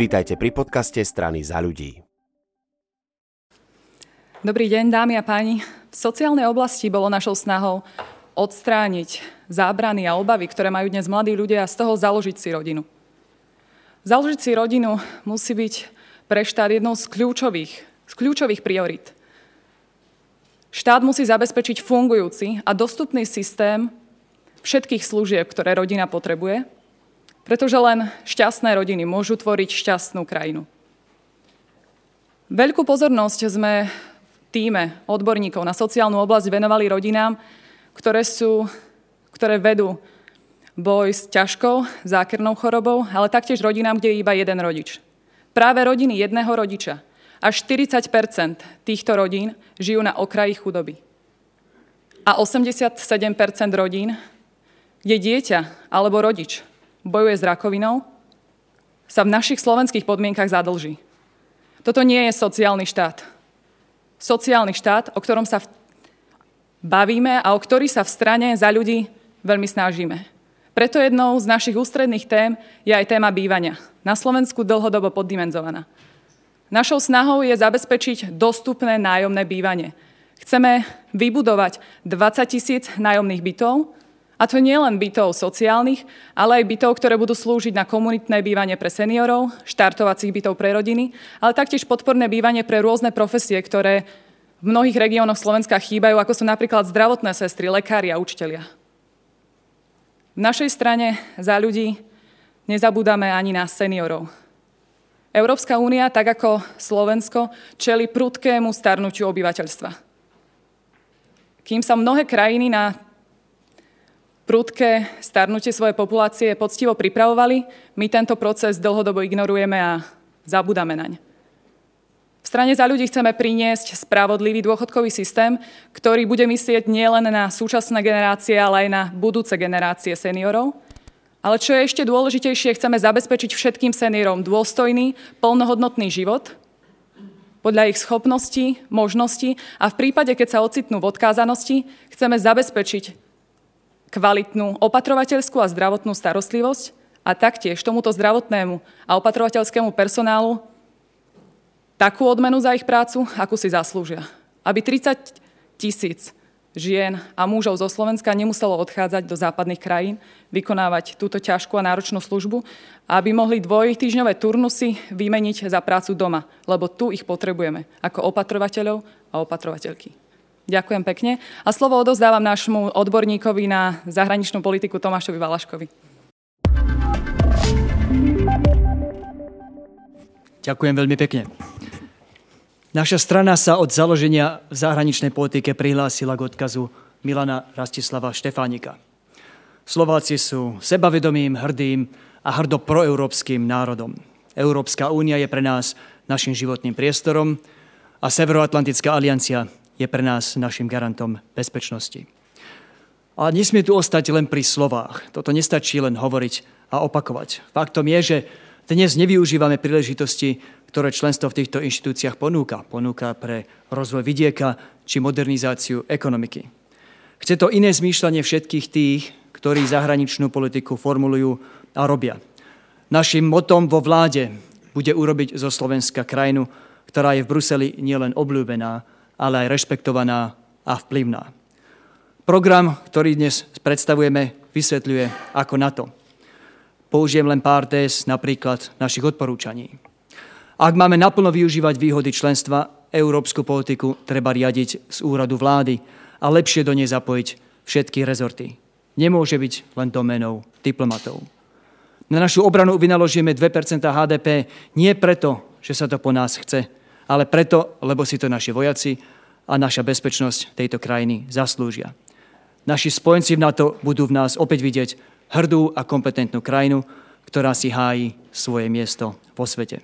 Vítajte pri podcaste Strany za ľudí. Dobrý deň, dámy a páni. V sociálnej oblasti bolo našou snahou odstrániť zábrany a obavy, ktoré majú dnes mladí ľudia, a z toho založiť si rodinu. Založiť si rodinu musí byť pre štát jednou z kľúčových priorít. Štát musí zabezpečiť fungujúci a dostupný systém všetkých služieb, ktoré rodina potrebuje, pretože len šťastné rodiny môžu tvoriť šťastnú krajinu. Veľkú pozornosť sme v tíme odborníkov na sociálnu oblasť venovali rodinám, ktoré vedú boj s ťažkou zákernou chorobou, ale taktiež rodinám, kde je iba jeden rodič. Práve rodiny jedného rodiča. Až 40% týchto rodín žijú na okraji chudoby. A 87% rodín, kde dieťa alebo rodič bojuje s rakovinou, sa v našich slovenských podmienkach zadlží. Toto nie je sociálny štát. Sociálny štát, o ktorom sa bavíme a o ktorý sa v strane za ľudí veľmi snažíme. Preto jednou z našich ústredných tém je aj téma bývania. Na Slovensku dlhodobo poddimenzovaná. Našou snahou je zabezpečiť dostupné nájomné bývanie. Chceme vybudovať 20 000 nájomných bytov, a to nie len bytov sociálnych, ale aj bytov, ktoré budú slúžiť na komunitné bývanie pre seniorov, štartovacích bytov pre rodiny, ale taktiež podporné bývanie pre rôzne profesie, ktoré v mnohých regiónoch Slovenska chýbajú, ako sú napríklad zdravotné sestry, lekári a učitelia. V našej strane za ľudí nezabúdame ani na seniorov. Európska únia, tak ako Slovensko, čelí prudkému starnutiu obyvateľstva. Kým sa mnohé krajiny na prudké starnutie svojej populácie poctivo pripravovali, my tento proces dlhodobo ignorujeme a zabúdame naň. V strane za ľudí chceme priniesť spravodlivý dôchodkový systém, ktorý bude myslieť nielen na súčasné generácie, ale aj na budúce generácie seniorov. Ale čo je ešte dôležitejšie, chceme zabezpečiť všetkým seniorom dôstojný, plnohodnotný život podľa ich schopností, možností a v prípade, keď sa ocitnú v odkázanosti, chceme zabezpečiť kvalitnú opatrovateľskú a zdravotnú starostlivosť a taktiež tomuto zdravotnému a opatrovateľskému personálu takú odmenu za ich prácu, akú si zaslúžia. Aby 30 000 žien a mužov zo Slovenska nemuselo odchádzať do západných krajín, vykonávať túto ťažkú a náročnú službu, aby mohli dvojtýždňové turnusy vymeniť za prácu doma, lebo tu ich potrebujeme ako opatrovateľov a opatrovateľky. Ďakujem pekne. A slovo odovzdávam nášmu odborníkovi na zahraničnú politiku Tomášovi Valaškovi. Ďakujem veľmi pekne. Naša strana sa od založenia v zahraničnej politike prihlásila k odkazu Milana Rastislava Štefánika. Slováci sú sebavedomým, hrdým a hrdo proeurópskym národom. Európska únia je pre nás našim životným priestorom a Severoatlantická aliancia je pre nás našim garantom bezpečnosti. Ale nesmie tu ostať len pri slovách. Toto nestačí len hovoriť a opakovať. Faktom je, že dnes nevyužívame príležitosti, ktoré členstvo v týchto inštitúciách ponúka. Ponúka pre rozvoj vidieka či modernizáciu ekonomiky. Chce to iné zmýšľanie všetkých tých, ktorí zahraničnú politiku formulujú a robia. Našim motom vo vláde bude urobiť zo Slovenska krajinu, ktorá je v Bruseli nielen obľúbená, ale aj rešpektovaná a vplyvná. Program, ktorý dnes predstavujeme, vysvetľuje ako na to. Použijem len pár téz, napríklad našich odporúčaní. Ak máme naplno využívať výhody členstva, európsku politiku treba riadiť z úradu vlády a lepšie do nej zapojiť všetky rezorty. Nemôže byť len doménou diplomatov. Na našu obranu vynaložíme 2% HDP nie preto, že sa to po nás chce, ale preto, lebo si to naši vojaci a naša bezpečnosť tejto krajiny zaslúžia. Naši spojenci v NATO budú v nás opäť vidieť hrdú a kompetentnú krajinu, ktorá si hájí svoje miesto vo svete.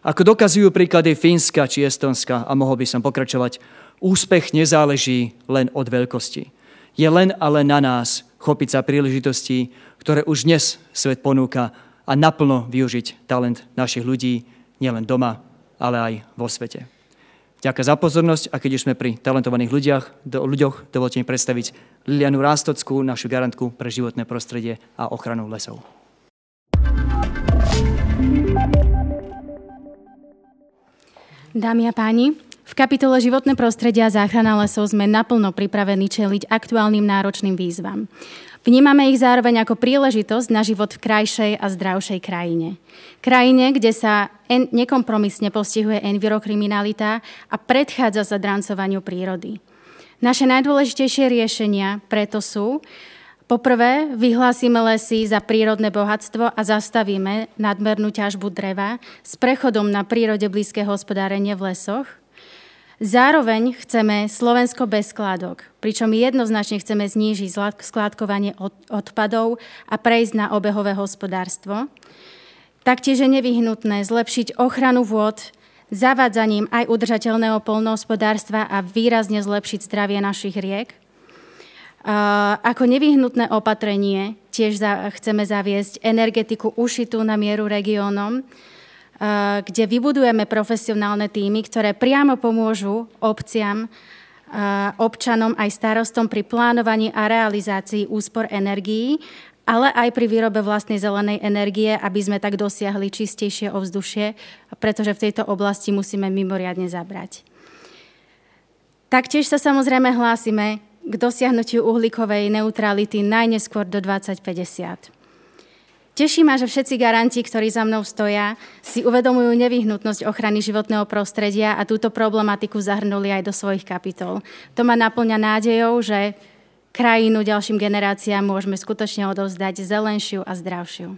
Ako dokazujú príklady Fínska či Estónska, a mohol by som pokračovať, úspech nezáleží len od veľkosti. Je len ale na nás chopiť sa príležitostí, ktoré už dnes svet ponúka a naplno využiť talent našich ľudí, nielen doma, ale aj vo svete. Ďakujem za pozornosť a keď už sme pri talentovaných ľuďoch, dovolte mi predstaviť Lilianu Rástocku, našu garantku pre životné prostredie a ochranu lesov. Dámy a páni, v kapitole Životné prostredia a záchrana lesov sme naplno pripravení čeliť aktuálnym náročným výzvam. Vnímame ich zároveň ako príležitosť na život v krajšej a zdravšej krajine. Krajine, kde sa nekompromisne postihuje envirokriminalita a predchádza sa drancovaniu prírody. Naše najdôležitejšie riešenia preto sú: poprvé, vyhlásime lesy za prírodné bohatstvo a zastavíme nadmernú ťažbu dreva s prechodom na prírode blízke hospodárenie v lesoch. Zároveň chceme Slovensko bez skládok, pričom jednoznačne chceme znížiť skládkovanie odpadov a prejsť na obehové hospodárstvo. Taktiež je nevyhnutné zlepšiť ochranu vôd zavádzaním aj udržateľného poľnohospodárstva a výrazne zlepšiť zdravie našich riek. Ako nevyhnutné opatrenie tiež chceme zaviesť energetiku ušitú na mieru regiónom, kde vybudujeme profesionálne tímy, ktoré priamo pomôžu obciam, občanom aj starostom pri plánovaní a realizácii úspor energií, ale aj pri výrobe vlastnej zelenej energie, aby sme tak dosiahli čistejšie ovzdušie, pretože v tejto oblasti musíme mimoriadne zabrať. Taktiež sa samozrejme hlásime k dosiahnutiu uhlíkovej neutrality najneskôr do 2050. Teší ma, že všetci garanti, ktorí za mnou stoja, si uvedomujú nevyhnutnosť ochrany životného prostredia a túto problematiku zahrnuli aj do svojich kapitol. To ma naplňa nádejou, že krajinu ďalším generáciám môžeme skutočne odovzdať zelenšiu a zdravšiu.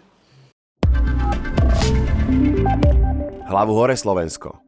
Hlavu hore, Slovensko!